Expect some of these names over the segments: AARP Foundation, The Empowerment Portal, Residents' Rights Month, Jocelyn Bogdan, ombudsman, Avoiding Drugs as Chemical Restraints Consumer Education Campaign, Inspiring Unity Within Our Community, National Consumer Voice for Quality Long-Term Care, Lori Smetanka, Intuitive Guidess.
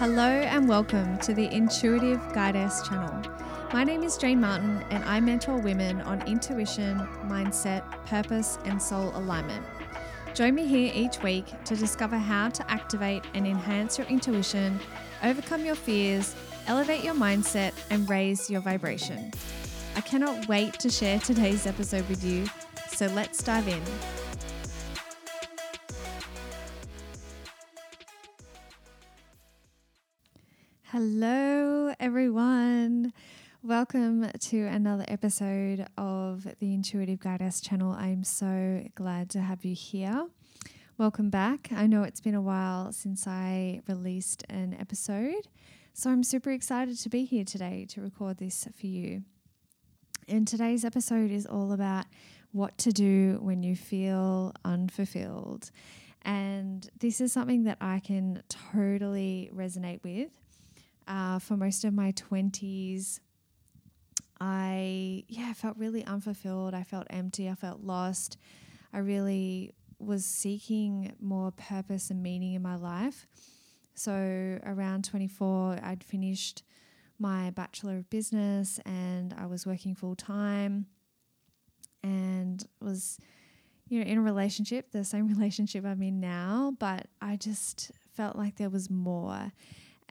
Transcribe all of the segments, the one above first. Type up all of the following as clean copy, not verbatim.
Hello and welcome to the Intuitive Guidess channel. My name is Jane Martin and I mentor women on intuition, mindset, purpose and soul alignment. Join me here each week to discover how to activate and enhance your intuition, overcome your fears, elevate your mindset and raise your vibration. I cannot wait to share today's episode with you, so let's dive in. Hello everyone, welcome to another episode of the Intuitive Guidess channel. I'm so glad to have you here. Welcome back. I know it's been a while since I released an episode, so I'm super excited to be here today to record this for you. And today's episode is all about what to do when you feel unfulfilled. And this is something that I can totally resonate with. For most of my 20s, I felt really unfulfilled. I felt empty. I felt lost. I really was seeking more purpose and meaning in my life. So around 24, I'd finished my Bachelor of Business and I was working full time and was, in a relationship, the same relationship I'm in now, but I just felt like there was more.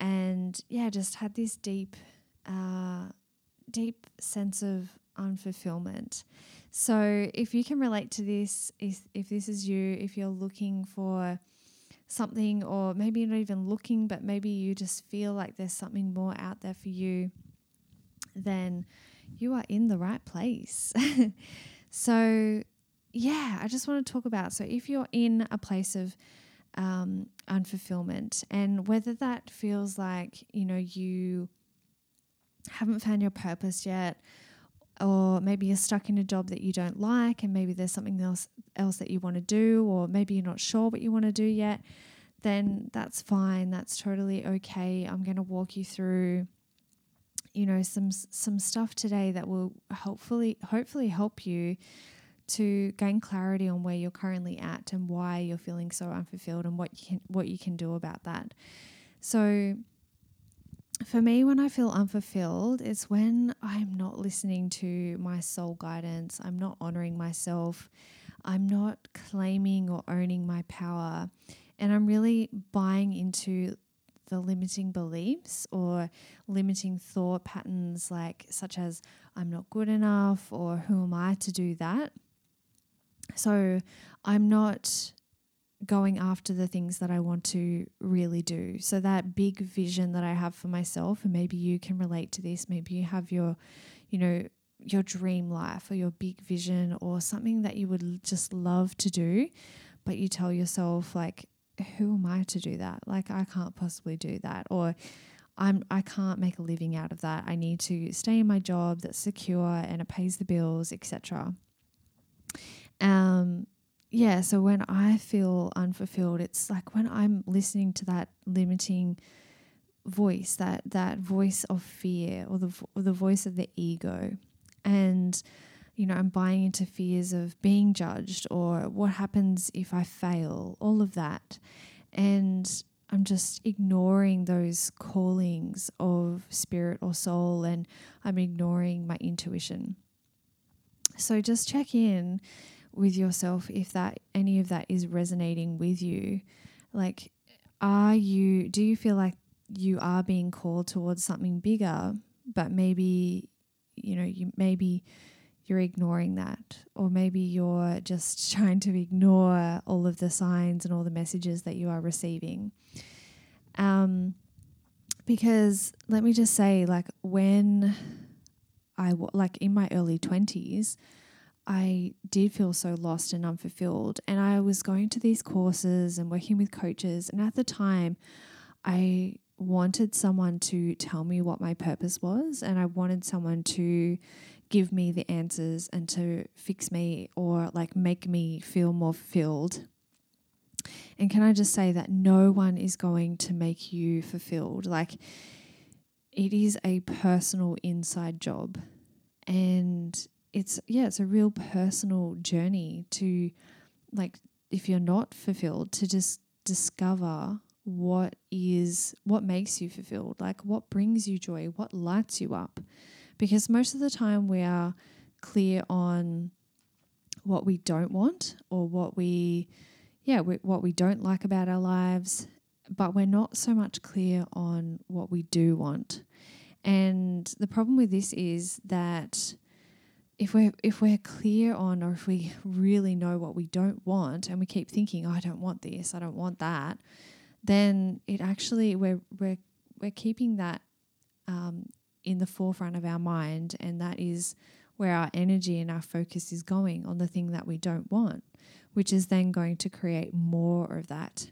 And just had this deep sense of unfulfillment. So if you can relate to this, if this is you, if you're looking for something, or maybe you're not even looking, but maybe you just feel like there's something more out there for you, then you are in the right place. So I just want to talk about, so if you're in a place of unfulfillment, and whether that feels like you haven't found your purpose yet, or maybe you're stuck in a job that you don't like and maybe there's something else that you want to do, or maybe you're not sure what you want to do yet, then that's fine. That's totally okay. I'm going to walk you through some stuff today that will hopefully help you to gain clarity on where you're currently at and why you're feeling so unfulfilled and what you can do about that. So for me, when I feel unfulfilled, it's when I'm not listening to my soul guidance, I'm not honoring myself, I'm not claiming or owning my power, and I'm really buying into the limiting beliefs or limiting thought patterns such as I'm not good enough, or who am I to do that. So I'm not going after the things that I want to really do. So that big vision that I have for myself, and maybe you can relate to this, maybe you have your, your dream life or your big vision or something that you would just love to do, but you tell yourself who am I to do that? I can't possibly do that, or I can't make a living out of that. I need to stay in my job that's secure and it pays the bills, etc. So when I feel unfulfilled, it's like when I'm listening to that limiting voice, that voice of fear, or the voice of the ego, and I'm buying into fears of being judged, or what happens if I fail, all of that, and I'm just ignoring those callings of spirit or soul, and I'm ignoring my intuition. So just check in with yourself if any of that is resonating with you. Do you feel like you are being called towards something bigger, but maybe you're ignoring that, or maybe you're just trying to ignore all of the signs and all the messages that you are receiving? Because let me just say, when I in my early 20s, I did feel so lost and unfulfilled, and I was going to these courses and working with coaches, and at the time I wanted someone to tell me what my purpose was, and I wanted someone to give me the answers and to fix me, or make me feel more fulfilled. And can I just say that no one is going to make you fulfilled. It is a personal inside job, and it's a real personal journey to, if you're not fulfilled, to just discover what makes you fulfilled, like what brings you joy, what lights you up. Because most of the time we are clear on what we don't want or what we don't like about our lives, but we're not so much clear on what we do want. And the problem with this is that if we're clear on, or if we really know what we don't want, and we keep thinking, oh, I don't want this, I don't want that, then it actually we're keeping that in the forefront of our mind, and that is where our energy and our focus is going, on the thing that we don't want, which is then going to create more of that.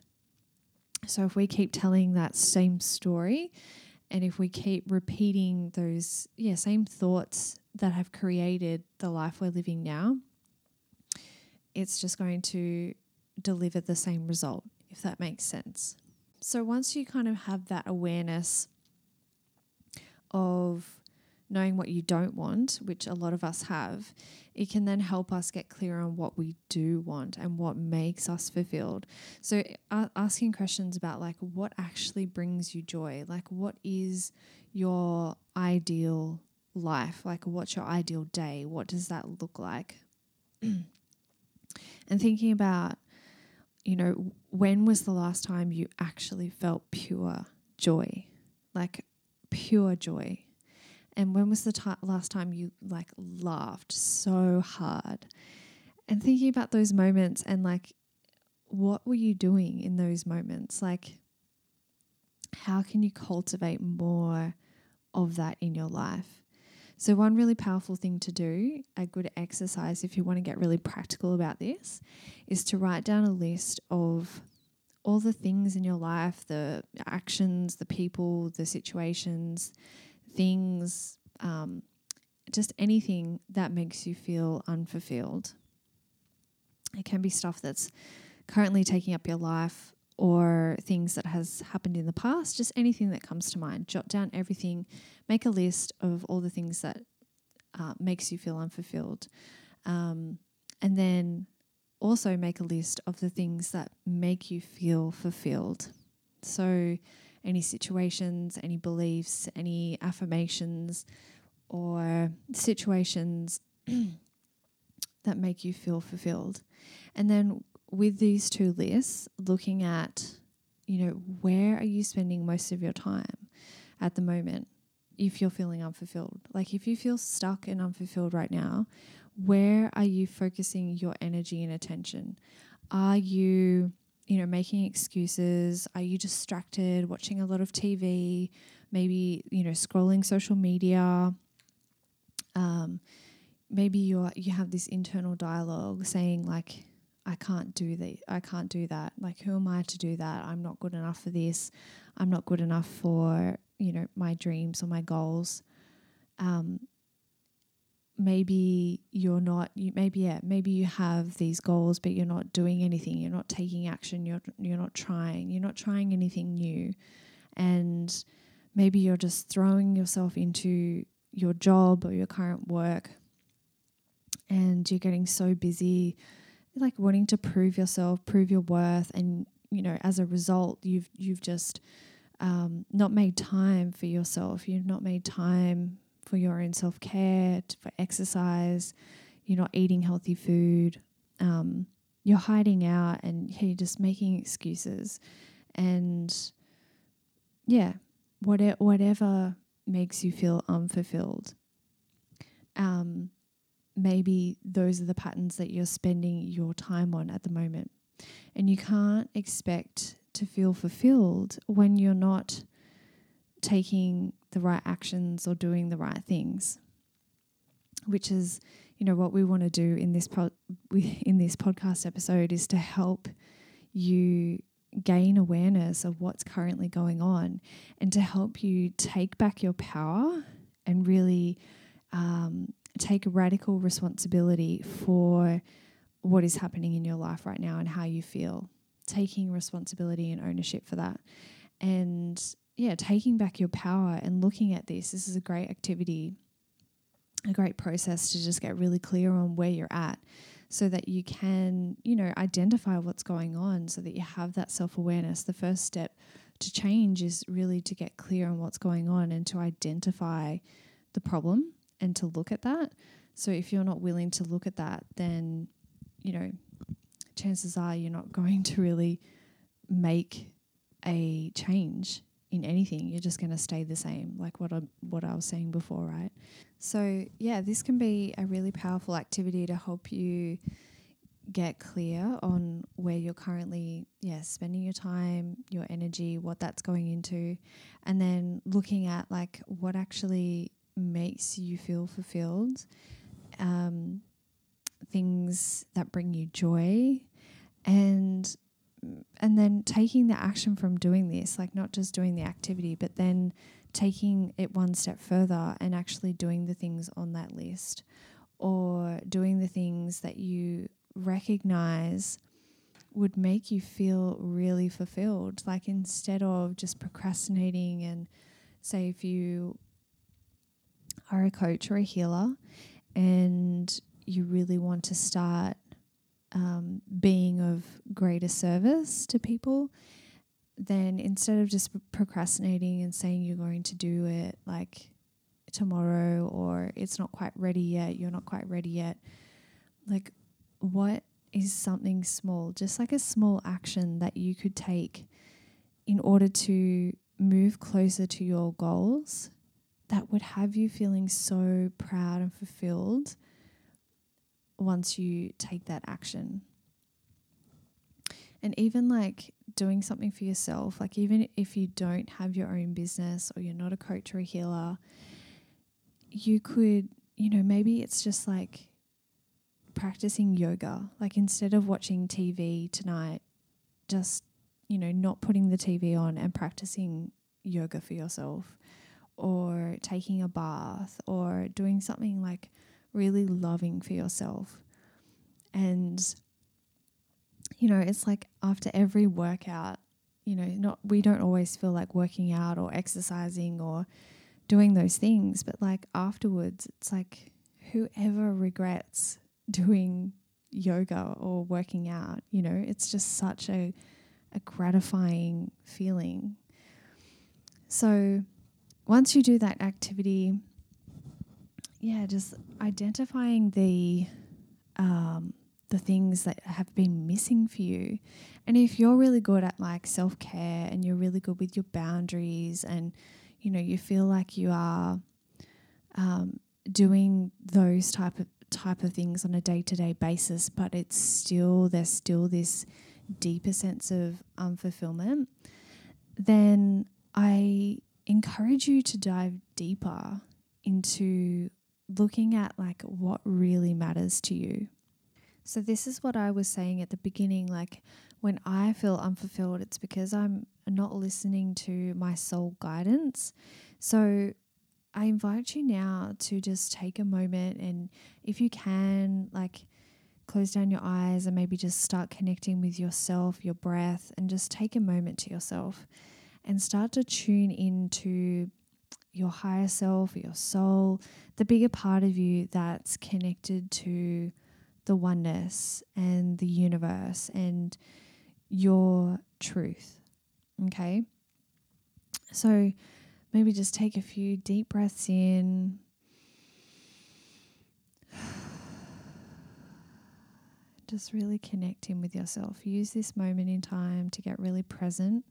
So if we keep telling that same story, and if we keep repeating those same thoughts that have created the life we're living now, it's just going to deliver the same result, if that makes sense. So once you kind of have that awareness of knowing what you don't want, which a lot of us have, it can then help us get clear on what we do want and what makes us fulfilled. So asking questions about, like, what actually brings you joy? Like, what is your ideal life? Like, what's your ideal day? What does that look like? And thinking about, when was the last time you actually felt pure joy? Like, pure joy. And when was the last time you laughed so hard? And thinking about those moments and what were you doing in those moments? Like, how can you cultivate more of that in your life? So one really powerful thing to do, a good exercise if you want to get really practical about this, is to write down a list of all the things in your life, the actions, the people, the situations, things, just anything that makes you feel unfulfilled. It can be stuff that's currently taking up your life, or things that has happened in the past, just anything that comes to mind. Jot down everything, make a list of all the things that makes you feel unfulfilled. And then also make a list of the things that make you feel fulfilled. So any situations, any beliefs, any affirmations or situations that make you feel fulfilled. And then with these two lists, looking at, where are you spending most of your time at the moment if you're feeling unfulfilled? Like, if you feel stuck and unfulfilled right now, where are you focusing your energy and attention? Are you making excuses? Are you distracted, watching a lot of TV, maybe, scrolling social media? Maybe you have this internal dialogue saying, like, I can't do that. I can't do that. Like, who am I to do that? I'm not good enough for this. I'm not good enough for, my dreams or my goals. Maybe you're not, maybe you have these goals, but you're not doing anything, you're not taking action, you're not trying anything new. And maybe you're just throwing yourself into your job or your current work, and you're getting so busy, like, wanting to prove yourself, prove your worth, and as a result you've just not made time for yourself, you've not made time for your own self-care, for exercise, you're not eating healthy food, you're hiding out, and you're just making excuses. And whatever makes you feel unfulfilled. Maybe those are the patterns that you're spending your time on at the moment. And you can't expect to feel fulfilled when you're not taking the right actions or doing the right things, which is, what we want to do in this podcast episode is to help you gain awareness of what's currently going on, and to help you take back your power and really take radical responsibility for what is happening in your life right now and how you feel, taking responsibility and ownership for that. And taking back your power and looking at this. This is a great activity, a great process to just get really clear on where you're at. so that you can, you know, identify what's going on so that you have that self-awareness. The first step to change is really to get clear on what's going on and to identify the problem and to look at that. So if you're not willing to look at that, then, you know, chances are you're not going to really make a change in anything. You're just going to stay the same, like what I was saying before, right? So yeah, this can be a really powerful activity to help you get clear on where you're currently spending your time, your energy, what that's going into, and then looking at like what actually makes you feel fulfilled, things that bring you joy, and then taking the action from doing this, like not just doing the activity, but then taking it one step further and actually doing the things on that list, or doing the things that you recognize would make you feel really fulfilled. Like instead of just procrastinating, and say if you are a coach or a healer and you really want to start being of greater service to people, then instead of just procrastinating and saying you're going to do it like tomorrow, or it's not quite ready yet, you're not quite ready yet, like what is something small, just like a small action that you could take in order to move closer to your goals that would have you feeling so proud and fulfilled once you take that action. And even like doing something for yourself, like even if you don't have your own business or you're not a coach or a healer, you could, you know, maybe it's just like practicing yoga. Like instead of watching TV tonight, just, you know, not putting the TV on and practicing yoga for yourself, or taking a bath, or doing something like really loving for yourself. And you know, it's like after every workout, you know, not we don't always feel like working out or exercising or doing those things, but like afterwards it's like whoever regrets doing yoga or working out, you know, it's just such a gratifying feeling. So once you do that activity, yeah, just identifying the things that have been missing for you. And if you're really good at like self-care and you're really good with your boundaries, and you know, you feel like you are doing those type of things on a day-to-day basis, but it's still, there's still this deeper sense of unfulfillment, then I encourage you to dive deeper into looking at like what really matters to you. So this is what I was saying at the beginning, like when I feel unfulfilled, it's because I'm not listening to my soul guidance. So I invite you now to just take a moment, and if you can, like close down your eyes and maybe just start connecting with yourself, your breath, and just take a moment to yourself and start to tune into your higher self, your soul, the bigger part of you that's connected to the oneness and the universe and your truth. Okay? So maybe just take a few deep breaths in. Just really connect in with yourself. Use this moment in time to get really present.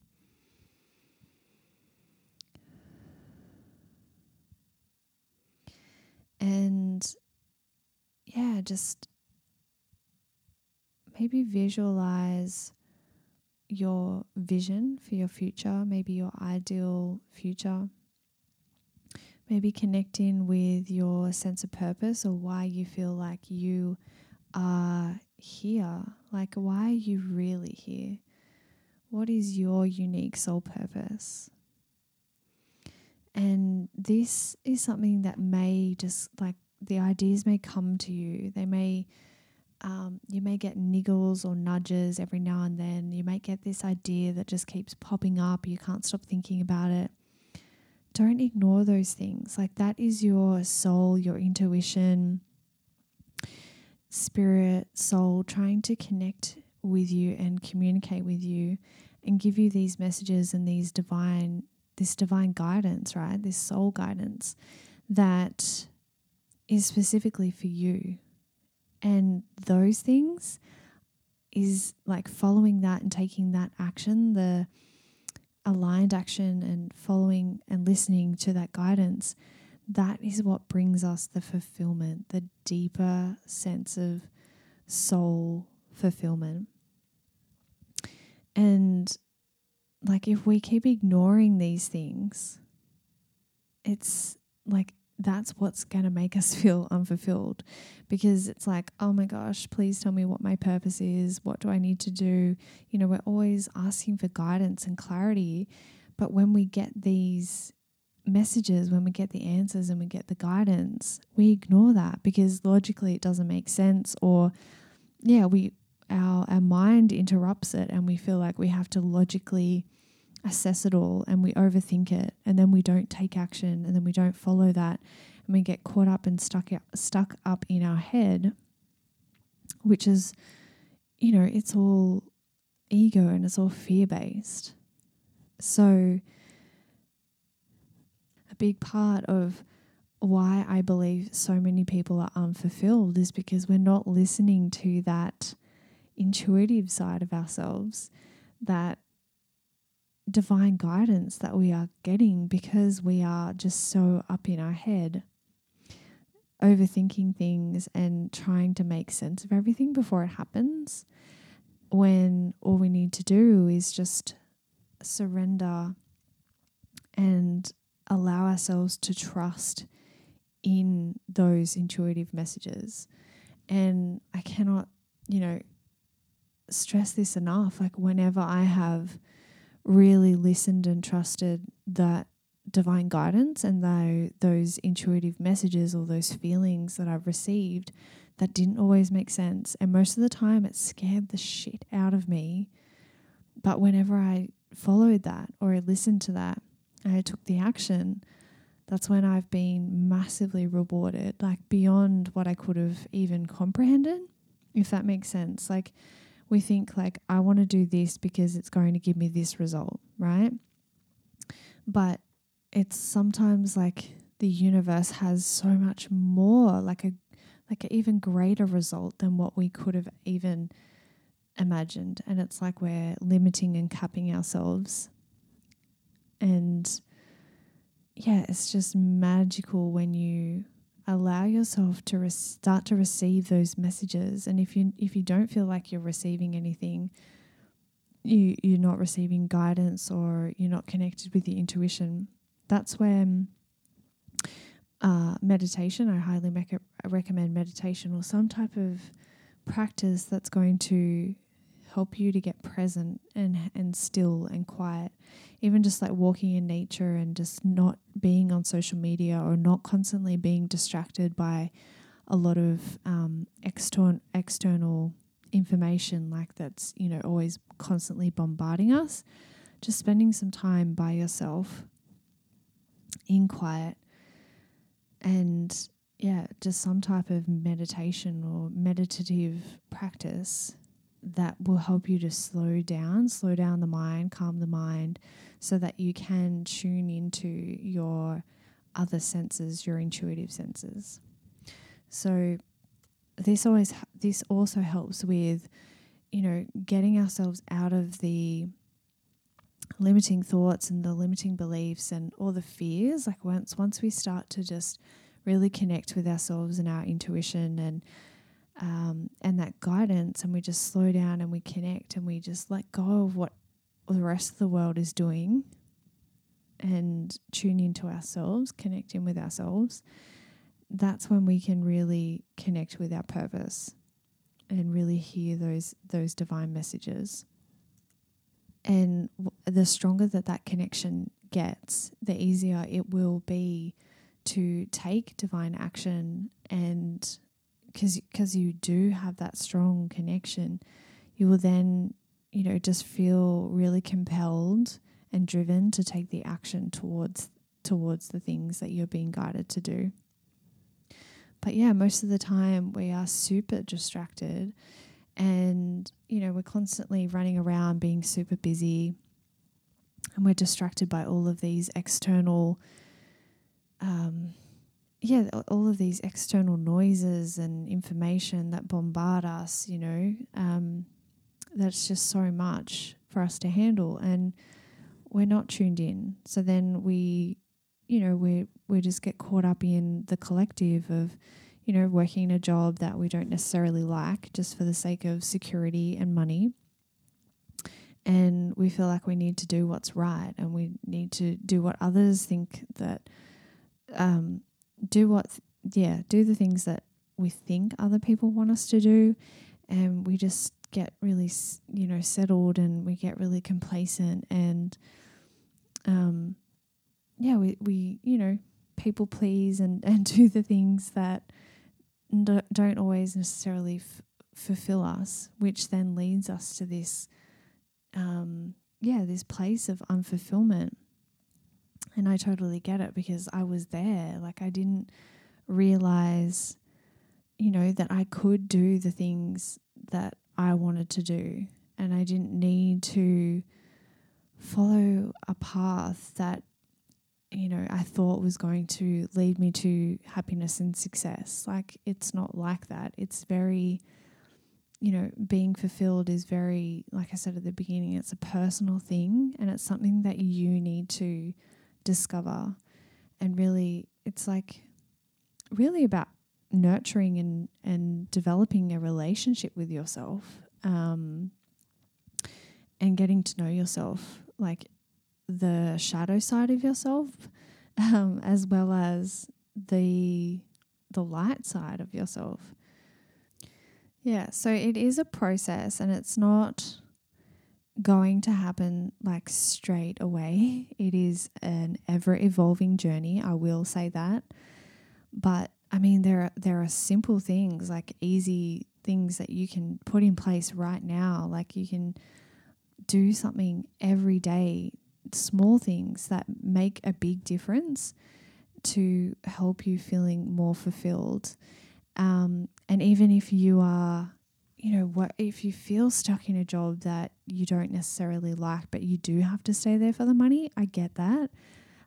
And yeah, just maybe visualize your vision for your future, maybe your ideal future. Maybe connect in with your sense of purpose, or why you feel like you are here. Like, why are you really here? What is your unique soul purpose? And this is something that may just like, the ideas may come to you. They may, you may get niggles or nudges every now and then. You might get this idea that just keeps popping up. You can't stop thinking about it. Don't ignore those things. Like that is your soul, your intuition spirit, soul, trying to connect with you and communicate with you and give you these messages and these divine guidance, right? This soul guidance that is specifically for you. And those things is like following that and taking that action, the aligned action and following and listening to that guidance, that is what brings us the fulfillment, the deeper sense of soul fulfillment. And like if we keep ignoring these things, it's like that's what's going to make us feel unfulfilled, because it's like, oh my gosh, please tell me what my purpose is. What do I need to do? You know, we're always asking for guidance and clarity. But when we get these messages, when we get the answers and we get the guidance, we ignore that because logically it doesn't make sense, or yeah, our mind interrupts it and we feel like we have to logically assess it all, and we overthink it, and then we don't take action, and then we don't follow that, and we get caught up and stuck up in our head, which is, you know, it's all ego and it's all fear-based. So a big part of why I believe so many people are unfulfilled is because we're not listening to that intuitive side of ourselves, that divine guidance that we are getting, because we are just so up in our head, overthinking things and trying to make sense of everything before it happens, when all we need to do is just surrender and allow ourselves to trust in those intuitive messages. And I cannot, you know, stress this enough. Like whenever I have really listened and trusted that divine guidance and those intuitive messages or those feelings that I've received that didn't always make sense, and most of the time it scared the shit out of me, but whenever I followed that or I listened to that and I took the action, that's when I've been massively rewarded, like beyond what I could have even comprehended, if that makes sense. Like we think like, I want to do this because it's going to give me this result, right? But it's sometimes like the universe has so much more, like an even greater result than what we could have even imagined. And it's like we're limiting and capping ourselves. And yeah, it's just magical when you allow yourself to start to receive those messages. And if you don't feel like you're receiving anything, you're not receiving guidance or you're not connected with your intuition, that's when meditation, I highly recommend meditation or some type of practice that's going to help you to get present and still and quiet. Even just like walking in nature and just not being on social media or not constantly being distracted by a lot of external information, like that's, you know, always constantly bombarding us. Just spending some time by yourself in quiet, and yeah, just some type of meditation or meditative practice that will help you to slow down the mind, calm the mind, so that you can tune into your other senses, your intuitive senses. So this also helps with, you know, getting ourselves out of the limiting thoughts and the limiting beliefs and all the fears. Like once we start to just really connect with ourselves and our intuition and that guidance, and we just slow down and we connect and we just let go of what the rest of the world is doing and tune into ourselves, connect in with ourselves, that's when we can really connect with our purpose and really hear those divine messages. And the stronger that connection gets, the easier it will be to take divine action. And because you do have that strong connection, you will then, you know, just feel really compelled and driven to take the action towards the things that you're being guided to do. But yeah, most of the time we are super distracted and, you know, we're constantly running around being super busy and we're distracted by all of these external, all of these external noises and information that bombard us, you know, that's just so much for us to handle and we're not tuned in. So then we just get caught up in the collective of, you know, working a job that we don't necessarily like just for the sake of security and money. And we feel like we need to do what's right and we need to do what others think that, do the things that we think other people want us to do. And we just get really, you know, settled and we get really complacent and, we you know, people please and do the things that don't always necessarily fulfill us, which then leads us to this, this place of unfulfillment. And I totally get it because I was there. Like I didn't realize, you know, that I could do the things that I wanted to do and I didn't need to follow a path that, you know, I thought was going to lead me to happiness and success. Like it's not like that. It's very, you know, being fulfilled is very, like I said at the beginning, it's a personal thing and it's something that you need to discover. And really, it's like really about nurturing and developing a relationship with yourself, and getting to know yourself, like the shadow side of yourself, as well as the light side of yourself. Yeah, so it is a process and it's not going to happen like straight away. It is an ever-evolving journey, I will say that. But I mean, there are simple things, like easy things that you can put in place right now. Like you can do something every day, small things that make a big difference to help you feeling more fulfilled. And even if you are, you know, if you feel stuck in a job that you don't necessarily like, but you do have to stay there for the money, I get that.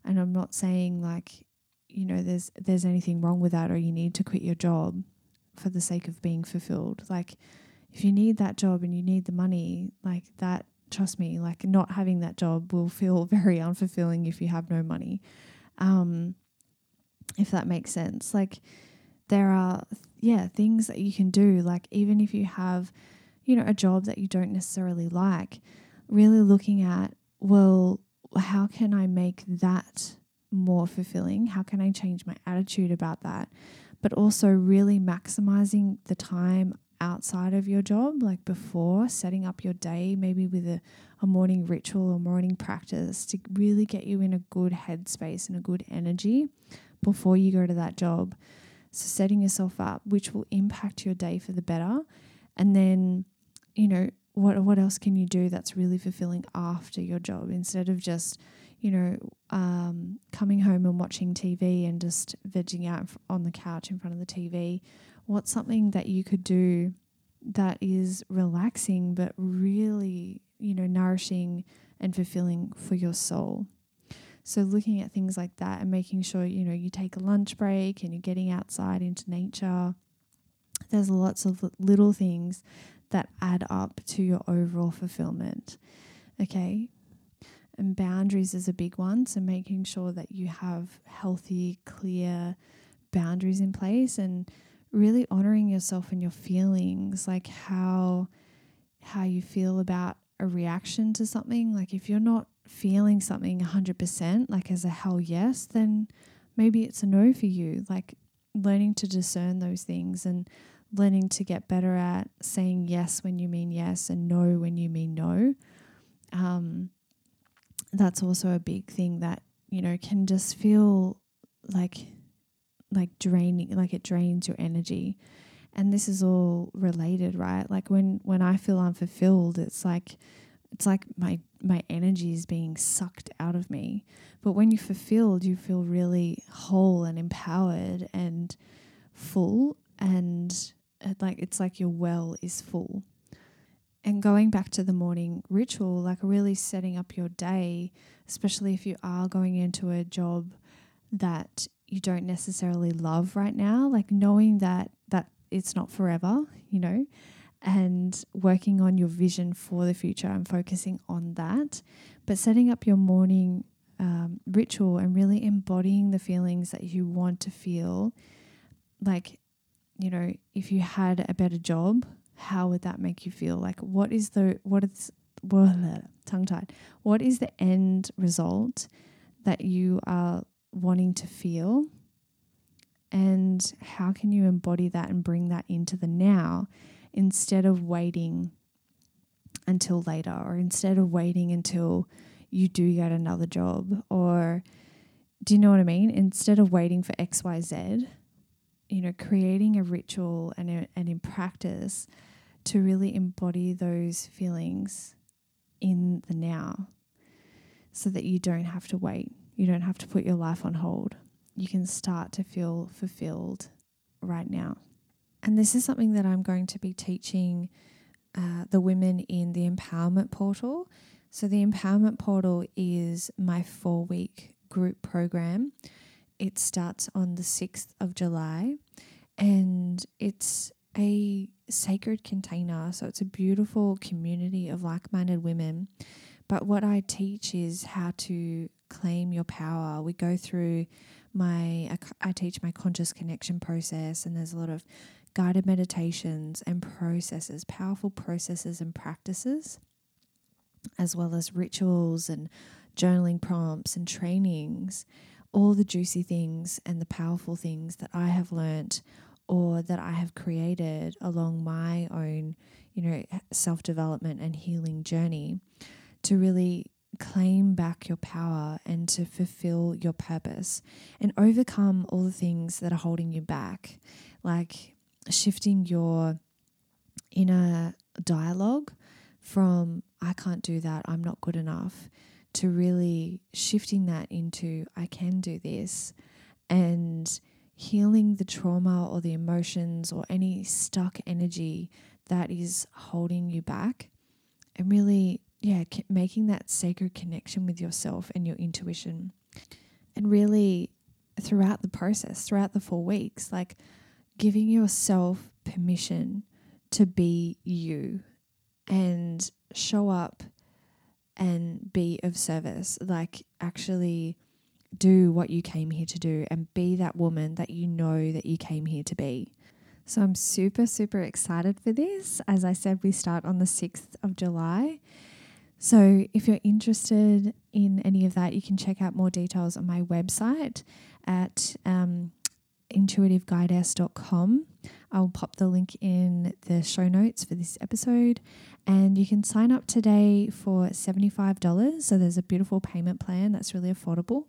And I'm not saying like, you know, there's anything wrong with that or you need to quit your job for the sake of being fulfilled. Like if you need that job and you need the money, like that, trust me, like not having that job will feel very unfulfilling if you have no money, if that makes sense. Like there are, things that you can do. Like even if you have, you know, a job that you don't necessarily like, really looking at, well, how can I make that more fulfilling? How can I change my attitude about that? But also really maximizing the time outside of your job, like before, setting up your day maybe with a morning ritual or morning practice to really get you in a good headspace and a good energy before you go to that job. So setting yourself up, which will impact your day for the better. And then, you know, what else can you do that's really fulfilling after your job instead of just, you know, coming home and watching TV and just vegging out on the couch in front of the TV. What's something that you could do that is relaxing but really, you know, nourishing and fulfilling for your soul? So looking at things like that and making sure, you know, you take a lunch break and you're getting outside into nature. There's lots of little things that add up to your overall fulfillment, okay? And boundaries is a big one, so making sure that you have healthy, clear boundaries in place and really honoring yourself and your feelings, like how you feel about a reaction to something. Like if you're not feeling something 100%, like as a hell yes, then maybe it's a no for you. Like learning to discern those things and learning to get better at saying yes when you mean yes and no when you mean no. That's also a big thing that, you know, can just feel like draining, like it drains your energy. And this is all related, right? Like when I feel unfulfilled, it's like my energy is being sucked out of me. But when you're fulfilled, you feel really whole and empowered and full, and it's like your well is full. And going back to the morning ritual, like really setting up your day, especially if you are going into a job that you don't necessarily love right now, like knowing that it's not forever, you know, and working on your vision for the future and focusing on that. But setting up your morning ritual and really embodying the feelings that you want to feel, like, you know, if you had a better job, how would that make you feel? Like, what is the end result that you are wanting to feel, and how can you embody that and bring that into the now instead of waiting until later, or instead of waiting until you do get another job, or do you know what I mean? Instead of waiting for X, Y, Z, you know, creating a ritual and in practice to really embody those feelings in the now, so that you don't have to wait. You don't have to put your life on hold. You can start to feel fulfilled right now. And this is something that I'm going to be teaching the women in the Empowerment Portal. So the Empowerment Portal is my 4-week group program. It starts on the 6th of July, and it's a sacred container. So it's a beautiful community of like-minded women. But what I teach is how to claim your power. We go through I teach my conscious connection process, and there's a lot of guided meditations and processes, powerful processes and practices, as well as rituals and journaling prompts and trainings, all the juicy things and the powerful things that I have learnt or that I have created along my own, you know, self-development and healing journey to really claim back your power and to fulfill your purpose and overcome all the things that are holding you back, like shifting your inner dialogue from I can't do that, I'm not good enough, to really shifting that into I can do this, and healing the trauma or the emotions or any stuck energy that is holding you back, and really making that sacred connection with yourself and your intuition. And really throughout the process, throughout the 4 weeks, like giving yourself permission to be you and show up and be of service, like actually do what you came here to do and be that woman that you know that you came here to be. So I'm super, super excited for this. As I said, we start on the 6th of July. So if you're interested in any of that, you can check out more details on my website at intuitiveguidess.com. I'll pop the link in the show notes for this episode, and you can sign up today for $75. So there's a beautiful payment plan that's really affordable.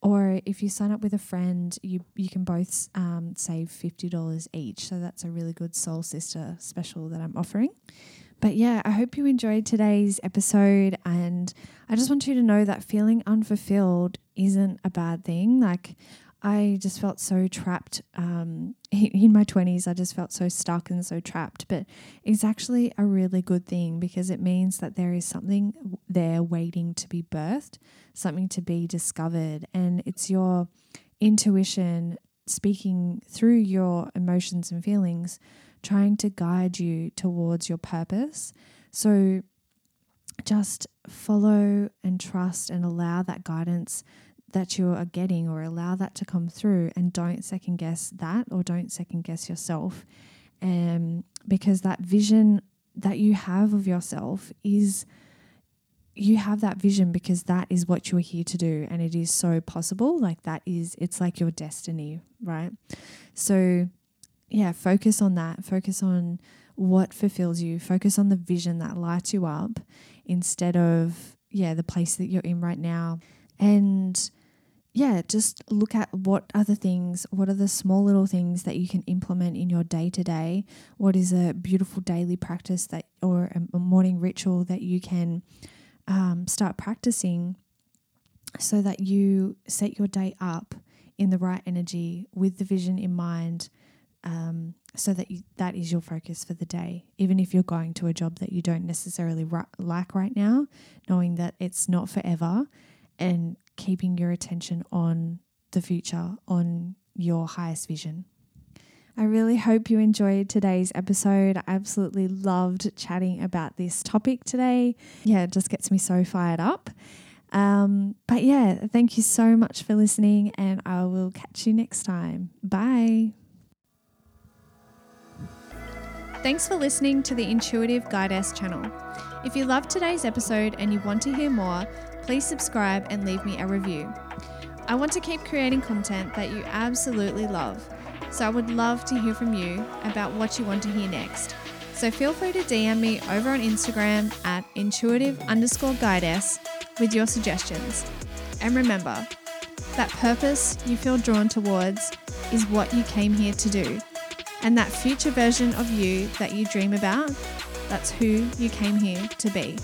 Or if you sign up with a friend, you can both save $50 each. So that's a really good soul sister special that I'm offering. But yeah, I hope you enjoyed today's episode, and I just want you to know that feeling unfulfilled isn't a bad thing. Like I just felt so trapped in my 20s. I just felt so stuck and so trapped, but it's actually a really good thing, because it means that there is something there waiting to be birthed, something to be discovered, and it's your intuition speaking through your emotions and feelings, trying to guide you towards your purpose. So just follow and trust and allow that guidance that you are getting, or allow that to come through, and don't second guess that, or don't second guess yourself, because that vision that you have of yourself is, you have that vision because that is what you're here to do, and it is so possible. Like that is, it's like your destiny, right? So yeah, focus on that. Focus on what fulfills you. Focus on the vision that lights you up, instead of, the place that you're in right now. And just look at what are the small little things that you can implement in your day to day. What is a beautiful daily practice or a morning ritual that you can start practicing, so that you set your day up in the right energy with the vision in mind, so that that is your focus for the day. Even if you're going to a job that you don't necessarily like right now, knowing that it's not forever and keeping your attention on the future, on your highest vision. I really hope you enjoyed today's episode. I absolutely loved chatting about this topic today. Yeah, it just gets me so fired up. But yeah, thank you so much for listening, and I will catch you next time. Bye. Thanks for listening to the Intuitive Guidess channel. If you loved today's episode and you want to hear more, please subscribe and leave me a review. I want to keep creating content that you absolutely love. So I would love to hear from you about what you want to hear next. So feel free to DM me over on Instagram at intuitive_guidess with your suggestions. And remember, that purpose you feel drawn towards is what you came here to do. And that future version of you that you dream about, that's who you came here to be.